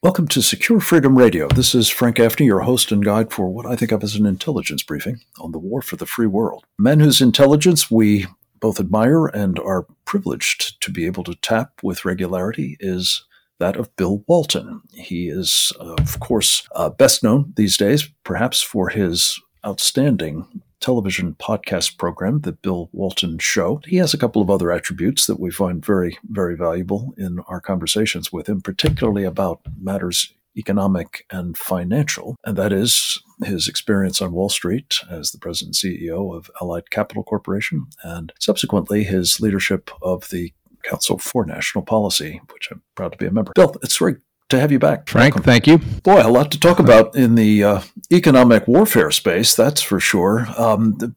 Welcome to Secure Freedom Radio. This is Frank Gaffney, your host and guide for what I think of as an intelligence briefing on the war for the free world. Men whose intelligence we both admire and are privileged to be able to tap with regularity is that of Bill Walton. He is, of course, best known these days, perhaps for his outstanding television podcast program, The Bill Walton Show. He has a couple of other attributes that we find very, very valuable in our conversations with him, particularly about matters economic and financial, and that is his experience on Wall Street as the president and CEO of Allied Capital Corporation, and subsequently his leadership of the Council for National Policy, which I'm proud to be a member. Bill, it's very to have you back. Frank, welcome. Thank you. Boy, a lot to talk about in the economic warfare space, that's for sure.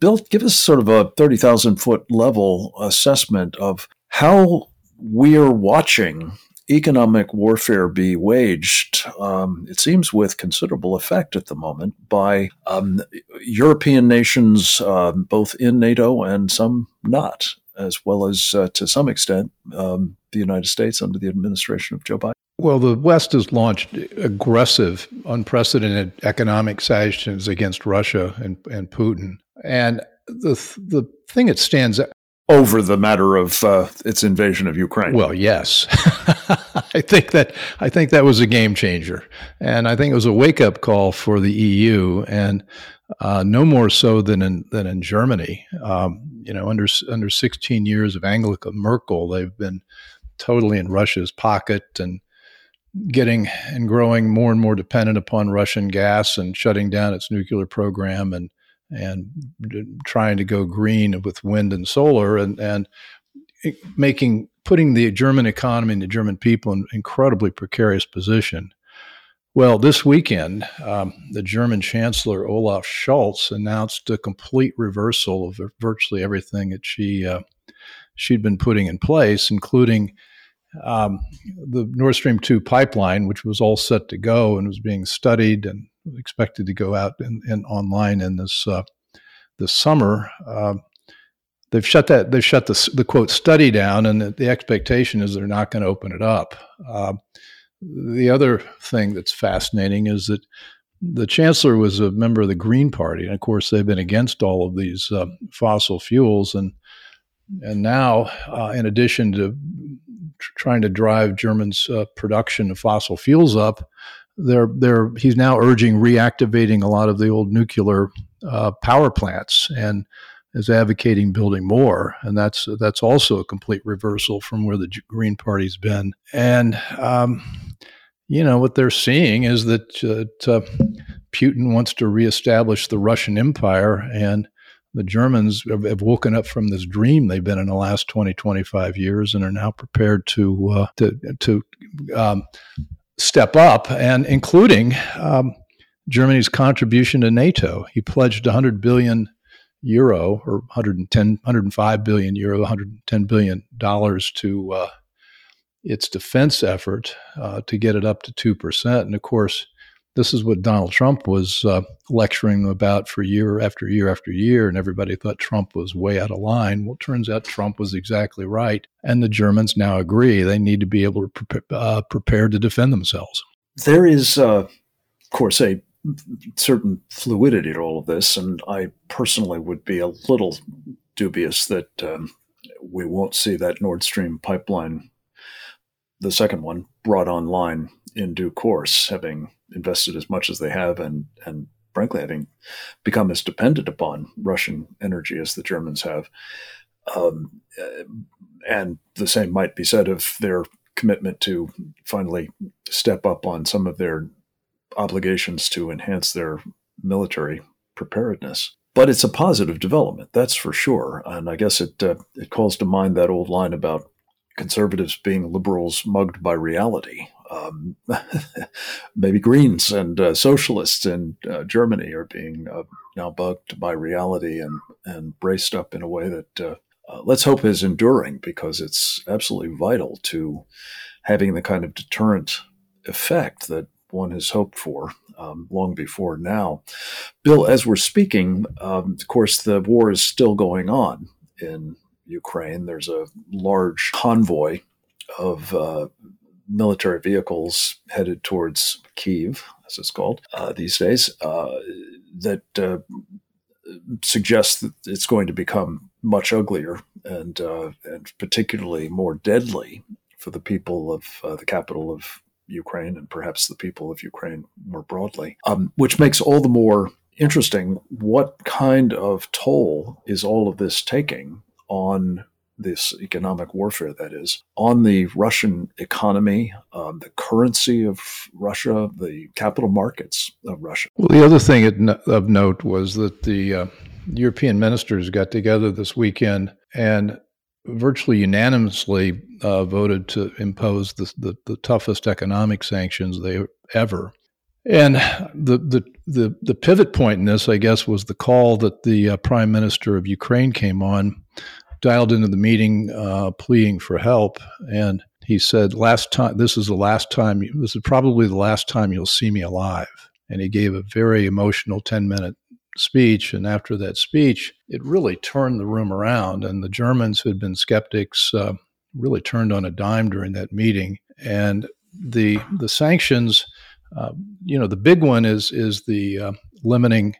Bill, give us sort of a 30,000-foot level assessment of how we are watching economic warfare be waged, it seems with considerable effect at the moment, by European nations, both in NATO and some not, as well as, to some extent, the United States under the administration of Joe Biden. Well, the West has launched aggressive, unprecedented economic sanctions against Russia and Putin. And the thing that stands out over the matter of its invasion of Ukraine. Well, yes, I think that was a game changer, and I think it was a wake up call for the EU, and no more so than in Germany. Under 16 years of Angela Merkel, they've been totally in Russia's pocket and getting and growing more and more dependent upon Russian gas and shutting down its nuclear program and trying to go green with wind and solar and putting the German economy and the German people in incredibly precarious position. Well, this weekend, the German Chancellor Olaf Scholz announced a complete reversal of virtually everything that she'd been putting in place, including the Nord Stream 2 pipeline, which was all set to go and was being studied and expected to go out and online in this summer. They've shut the quote study down, and the expectation is they're not going to open it up. The other thing that's fascinating is that the Chancellor was a member of the Green Party, and of course they've been against all of these fossil fuels, and now in addition to trying to drive Germany's production of fossil fuels up, he's now urging reactivating a lot of the old nuclear power plants and is advocating building more. And that's also a complete reversal from where the Green Party's been. And, what they're seeing is that Putin wants to reestablish the Russian Empire, and the Germans have woken up from this dream they've been in the last 20, 25 years, and are now prepared to step up, and including Germany's contribution to NATO. He pledged 100 billion euro, or 105 billion euro, $110 billion to its defense effort to get it up to 2%. And of course, this is what Donald Trump was lecturing about for year after year after year, and everybody thought Trump was way out of line. Well, it turns out Trump was exactly right, and the Germans now agree they need to be able to prepare to defend themselves. There is, of course, a certain fluidity to all of this, and I personally would be a little dubious that we won't see that Nord Stream pipeline, the second one, brought online in due course, having invested as much as they have and frankly having become as dependent upon Russian energy as the Germans have. And the same might be said of their commitment to finally step up on some of their obligations to enhance their military preparedness. But it's a positive development, that's for sure. And I guess it calls to mind that old line about conservatives being liberals mugged by reality. Maybe Greens and socialists in Germany are being now bugged by reality and braced up in a way that let's hope is enduring, because it's absolutely vital to having the kind of deterrent effect that one has hoped for long before now. Bill, as we're speaking, of course, the war is still going on in Ukraine. There's a large convoy of military vehicles headed towards Kyiv, as it's called these days, that suggests that it's going to become much uglier and particularly more deadly for the people of the capital of Ukraine and perhaps the people of Ukraine more broadly, which makes all the more interesting what kind of toll is all of this taking on this economic warfare, that is, on the Russian economy, the currency of Russia, the capital markets of Russia. Well, the other thing of note was that the European ministers got together this weekend and virtually unanimously voted to impose the toughest economic sanctions they ever. And the pivot point in this, I guess, was the call that the Prime Minister of Ukraine came on, dialed into the meeting, pleading for help. And he said, this is probably the last time you'll see me alive. And he gave a very emotional 10-minute speech. And after that speech, it really turned the room around. And the Germans, who had been skeptics, really turned on a dime during that meeting. And the sanctions, the big one is the limiting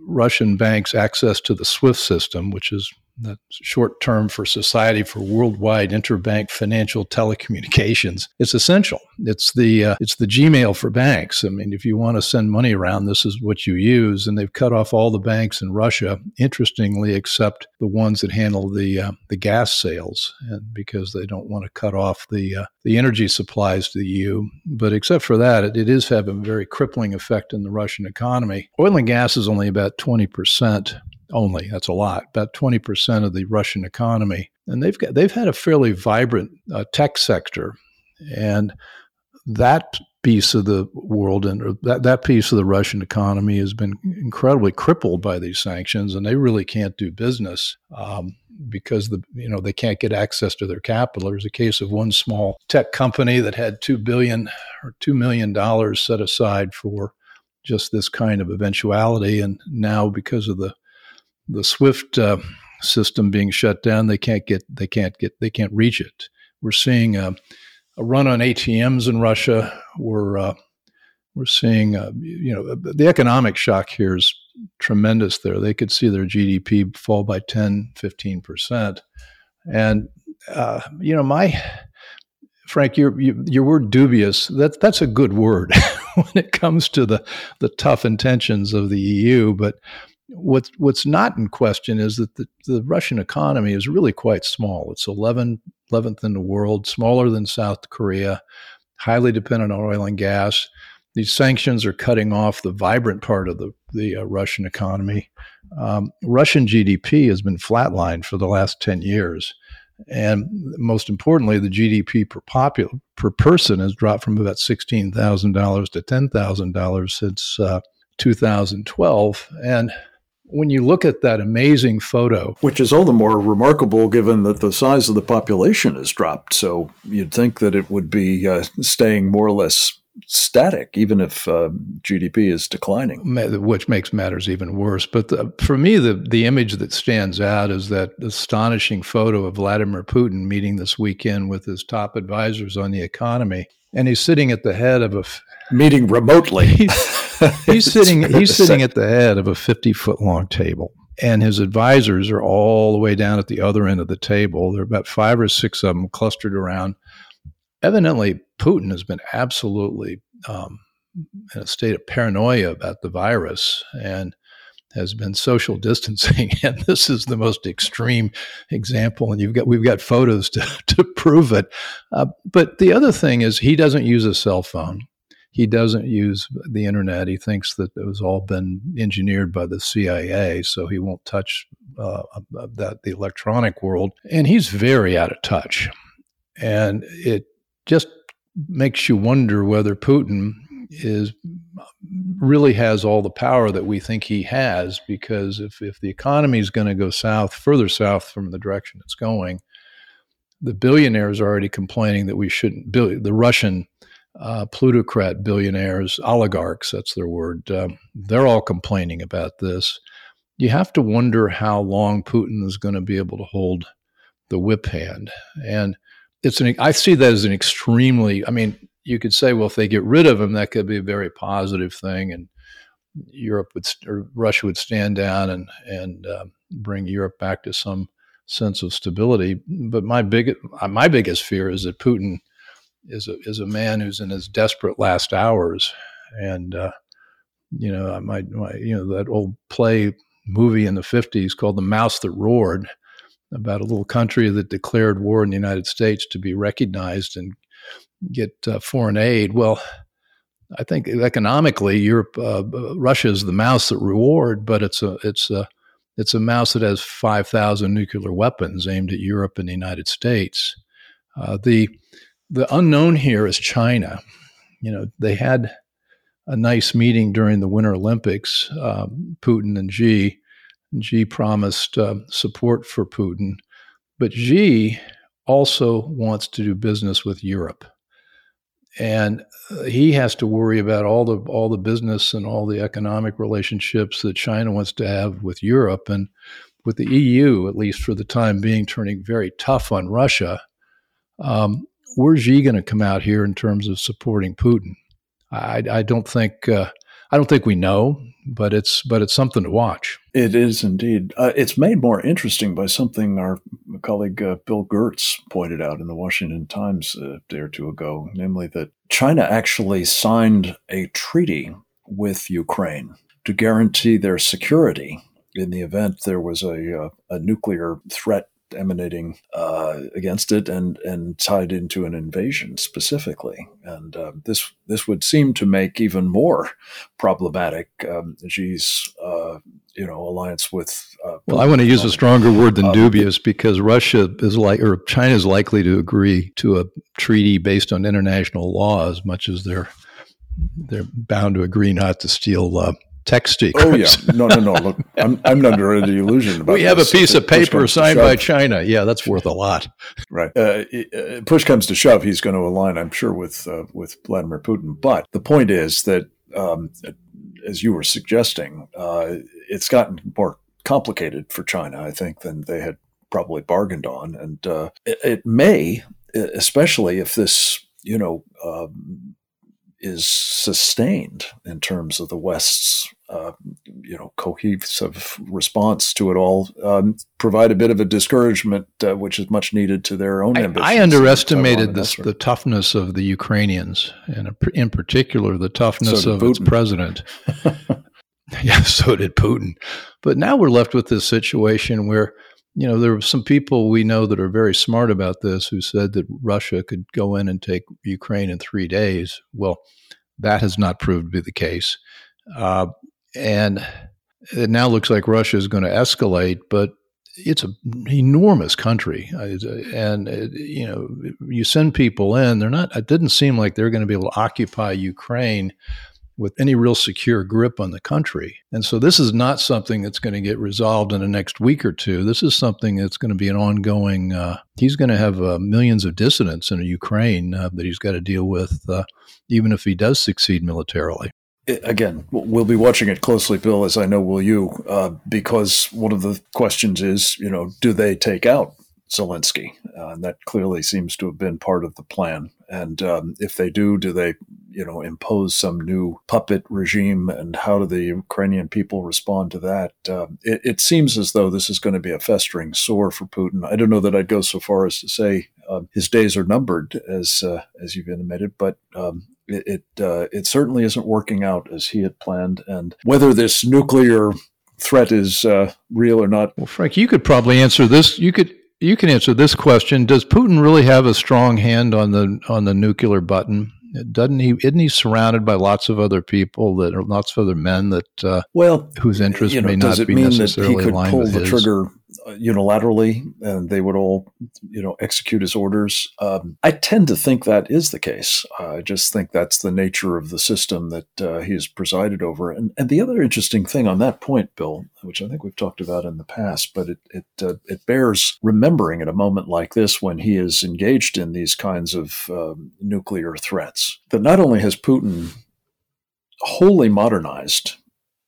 Russian banks' access to the SWIFT system, which is the short term for Society for Worldwide Interbank Financial Telecommunications. It's essential. It's the Gmail for banks. I mean, if you want to send money around, this is what you use. And they've cut off all the banks in Russia, interestingly, except the ones that handle the gas sales, and because they don't want to cut off the energy supplies to the EU. But except for that, it is having a very crippling effect in the Russian economy. Oil and gas is only about 20%. Only, that's a lot, about 20% of the Russian economy. And they've had a fairly vibrant tech sector. And that piece of the world and that piece of the Russian economy has been incredibly crippled by these sanctions, and they really can't do business because they can't get access to their capital. There's a case of one small tech company that had $2 million set aside for just this kind of eventuality, and now because of the SWIFT system being shut down, they can't reach it. We're seeing a run on ATMs in Russia. We're seeing, the economic shock here is tremendous there. They could see their GDP fall by 10, 15%. And, Frank, your word dubious, that's a good word when it comes to the tough intentions of the EU, but what's not in question is that the Russian economy is really quite small. It's 11th in the world, smaller than South Korea, highly dependent on oil and gas. These sanctions are cutting off the vibrant part of the Russian economy. Russian GDP has been flatlined for the last 10 years. And most importantly, the GDP per person has dropped from about $16,000 to $10,000 since 2012. And when you look at that amazing photo, which is all the more remarkable given that the size of the population has dropped. So you'd think that it would be staying more or less static, even if GDP is declining. Which makes matters even worse. But for me, the image that stands out is that astonishing photo of Vladimir Putin meeting this weekend with his top advisors on the economy. And he's sitting at the head of a meeting remotely. He's sitting at the head of a 50-foot-long table, and his advisors are all the way down at the other end of the table. There are about 5 or 6 of them clustered around. Evidently, Putin has been absolutely in a state of paranoia about the virus and has been social distancing. And this is the most extreme example. And we've got photos to prove it. But the other thing is he doesn't use a cell phone. He doesn't use the internet. He thinks that it was all been engineered by the CIA, so he won't touch the electronic world. And he's very out of touch. And it just makes you wonder whether Putin really has all the power that we think he has, because if the economy is going to go south, further south from the direction it's going, the billionaires are already complaining that we shouldn't build the Russian plutocrat billionaires, oligarchs, that's their word. They're all complaining about this. You have to wonder how long Putin is going to be able to hold the whip hand. And I see that as an extremely, I mean, you could say, well, if they get rid of him, that could be a very positive thing, and Europe would, or Russia would stand down and bring Europe back to some sense of stability. But my biggest fear is that Putin is a man who's in his desperate last hours, and that old play movie in the 50s called The Mouse That Roared, about a little country that declared war in the United States to be recognized and get foreign aid. Well, I think economically, Russia is the mouse that roared, but it's a mouse that has 5,000 nuclear weapons aimed at Europe and the United States. The unknown here is China. You know, they had a nice meeting during the Winter Olympics, Putin and Xi. Xi promised support for Putin, but Xi also wants to do business with Europe, and he has to worry about all the business and all the economic relationships that China wants to have with Europe, and with the EU, at least for the time being, turning very tough on Russia. Where's Xi going to come out here in terms of supporting Putin? I don't think we know, but it's something to watch. It is indeed. It's made more interesting by something our colleague Bill Gertz pointed out in the Washington Times a day or two ago, namely that China actually signed a treaty with Ukraine to guarantee their security in the event there was a nuclear threat emanating against it and tied into an invasion specifically. And this would seem to make even more problematic Xi's alliance with Well, I want to use a stronger word than dubious, because Russia is China is likely to agree to a treaty based on international law as much as they're bound to agree not to steal text secrets. Oh yeah, no. Look, I'm not under any illusion about. We have this. A piece of paper signed by China. Yeah, that's worth a lot. Right. Push comes to shove, he's going to align, I'm sure, with Vladimir Putin. But the point is that, as you were suggesting, it's gotten more complicated for China, I think, than they had probably bargained on, and it may, especially if this, is sustained in terms of the West's, cohesive response to it all, provide a bit of a discouragement, which is much needed to their own ambitions. I underestimated the toughness of the Ukrainians, and in particular, the toughness of its president. Yeah, so did Putin. But now we're left with this situation where, there are some people we know that are very smart about this who said that Russia could go in and take Ukraine in 3 days. Well, that has not proved to be the case. And it now looks like Russia is going to escalate, but it's an enormous country. And, you send people in, it didn't seem like they're going to be able to occupy Ukraine with any real secure grip on the country. And so this is not something that's going to get resolved in the next week or two. This is something that's going to be an ongoing, he's going to have millions of dissidents in Ukraine that he's got to deal with, even if he does succeed militarily. Again, we'll be watching it closely, Bill, as I know will you, because one of the questions is, do they take out Zelensky? And that clearly seems to have been part of the plan. And if they do, they impose some new puppet regime? And how do the Ukrainian people respond to that? It seems as though this is going to be a festering sore for Putin. I don't know that I'd go so far as to say his days are numbered, as you've intimated, but it certainly isn't working out as he had planned. And whether this nuclear threat is real or not. Well, Frank, you could probably answer this. You can answer this question. Does Putin really have a strong hand on the nuclear button? Isn't he surrounded by lots of other people lots of other men that whose interests may not be necessarily aligned with his? Does it mean that he could pull the trigger unilaterally and they would all execute his orders? I tend to think that is the case. I just think that's the nature of the system that he has presided over. And the other interesting thing on that point, Bill, which I think we've talked about in the past, but it bears remembering at a moment like this when he is engaged in these kinds of nuclear threats, that not only has Putin wholly modernized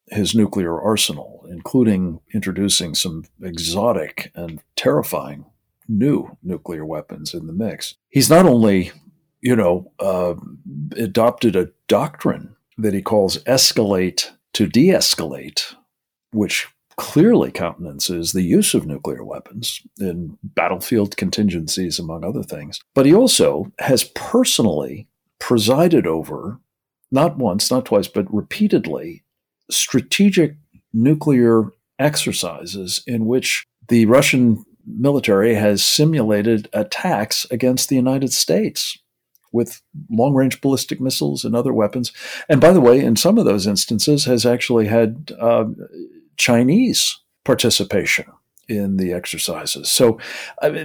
his nuclear arsenal, including introducing some exotic and terrifying new nuclear weapons in the mix. He's not only, adopted a doctrine that he calls escalate to de-escalate, which clearly countenances the use of nuclear weapons in battlefield contingencies, among other things. But he also has personally presided over, not once, not twice, but repeatedly, strategic nuclear exercises in which the Russian military has simulated attacks against the United States with long-range ballistic missiles and other weapons. And by the way, in some of those instances has actually had Chinese participation in the exercises. So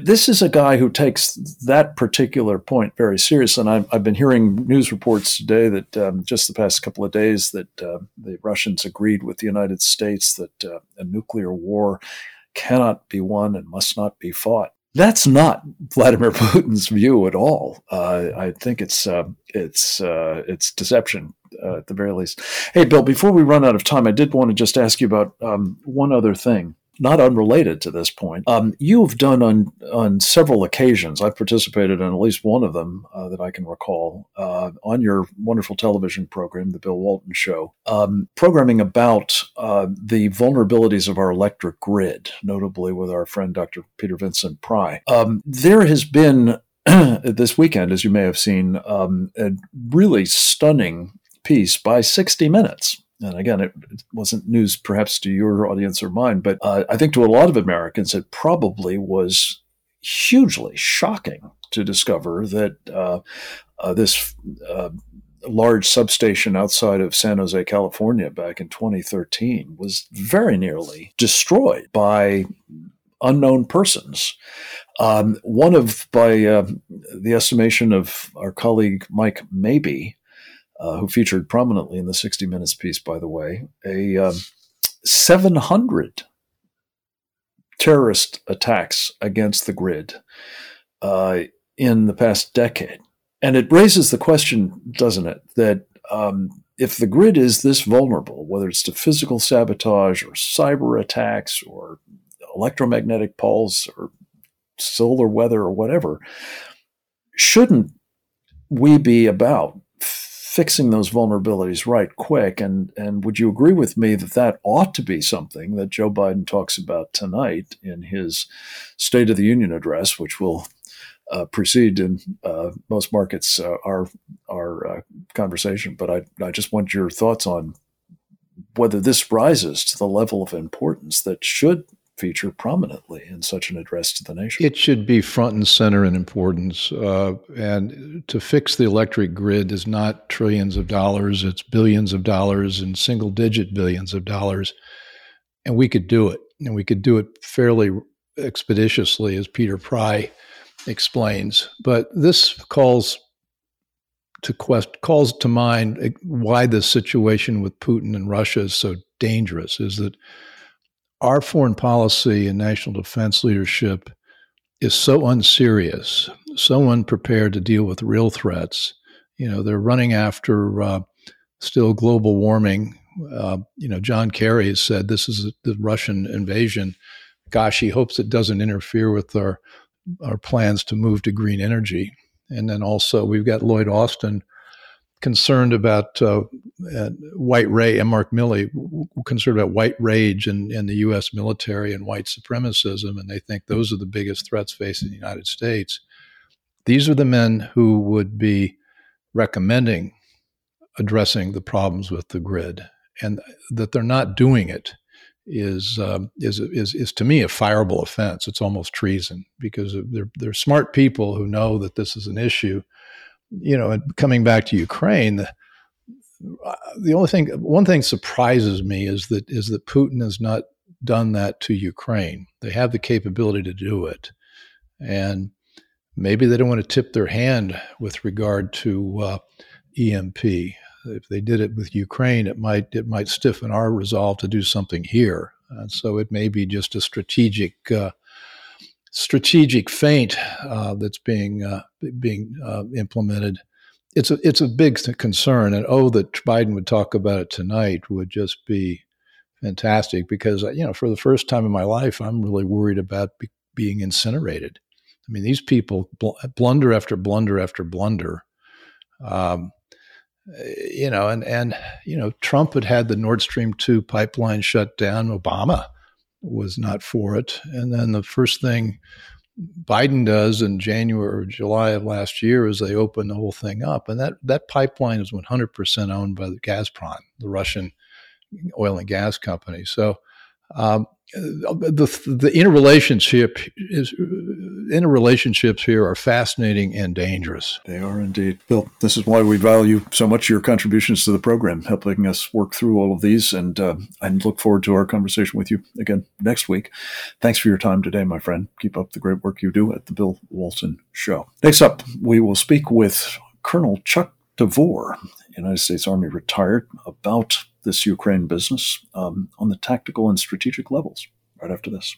this is a guy who takes that particular point very seriously. And I've been hearing news reports today that just the past couple of days that the Russians agreed with the United States that a nuclear war cannot be won and must not be fought. That's not Vladimir Putin's view at all. I think it's deception at the very least. Hey, Bill, before we run out of time, I did want to just ask you about one other thing, not unrelated to this point. You've done on several occasions, I've participated in at least one of them that I can recall, on your wonderful television program, The Bill Walton Show, programming about the vulnerabilities of our electric grid, notably with our friend Dr. Peter Vincent Pry. There has been, this weekend, as you may have seen, a really stunning piece by 60 Minutes. And again, it wasn't news perhaps to your audience or mine, but I think to a lot of Americans, it probably was hugely shocking to discover that this large substation outside of San Jose, California, back in 2013 was very nearly destroyed by unknown persons. By the estimation of our colleague Mike Mabee, who featured prominently in the 60 Minutes piece, by the way, a 700 terrorist attacks against the grid in the past decade. And it raises the question, doesn't it, that if the grid is this vulnerable, whether it's to physical sabotage or cyber attacks or electromagnetic pulse or solar weather or whatever, shouldn't we be about fixing those vulnerabilities right quick? And would you agree with me that that ought to be something that Joe Biden talks about tonight in his State of the Union address, which will precede in most markets our conversation? But I just want your thoughts on whether this rises to the level of importance that should feature prominently in such an address to the nation. It should be front and center in importance. And to fix the electric grid is not trillions of dollars, it's billions of dollars and single-digit billions of dollars. And we could do it. And we could do it fairly expeditiously, as Peter Pry explains. But this calls to mind why this situation with Putin and Russia is so dangerous, is that our foreign policy and national defense leadership is so unserious, so unprepared to deal with real threats. They're running after still global warming. John Kerry has said this is the Russian invasion. Gosh, he hopes it doesn't interfere with our plans to move to green energy. And then also we've got Lloyd Austin concerned about white rage, and Mark Milley concerned about white rage and the U.S. military and white supremacism, and they think those are the biggest threats facing the United States. These are the men who would be recommending addressing the problems with the grid, and that they're not doing it is to me a fireable offense. It's almost treason because they're smart people who know that this is an issue. And coming back to Ukraine, one thing surprises me is that Putin has not done that to Ukraine. They have the capability to do it. And maybe they don't want to tip their hand with regard to EMP. If they did it with Ukraine, it might stiffen our resolve to do something here. And so it may be just a strategic feint that's being implemented. It's a big concern, and that Biden would talk about it tonight would just be fantastic because for the first time in my life, I'm really worried about being incinerated. I mean, these people blunder after blunder after blunder. You know, and you know, Trump had the Nord Stream 2 pipeline shut down. Obama was not for it. And then the first thing Biden does in January or July of last year is they open the whole thing up. And that pipeline is 100% owned by the Gazprom, the Russian oil and gas company. So the interrelationships here are fascinating and dangerous. They are indeed. Bill, this is why we value so much your contributions to the program, helping us work through all of these. And I look forward to our conversation with you again next week. Thanks for your time today, my friend. Keep up the great work you do at the Bill Walton Show. Next up, we will speak with Colonel Chuck DeVore, United States Army retired, about this Ukraine business on the tactical and strategic levels right after this.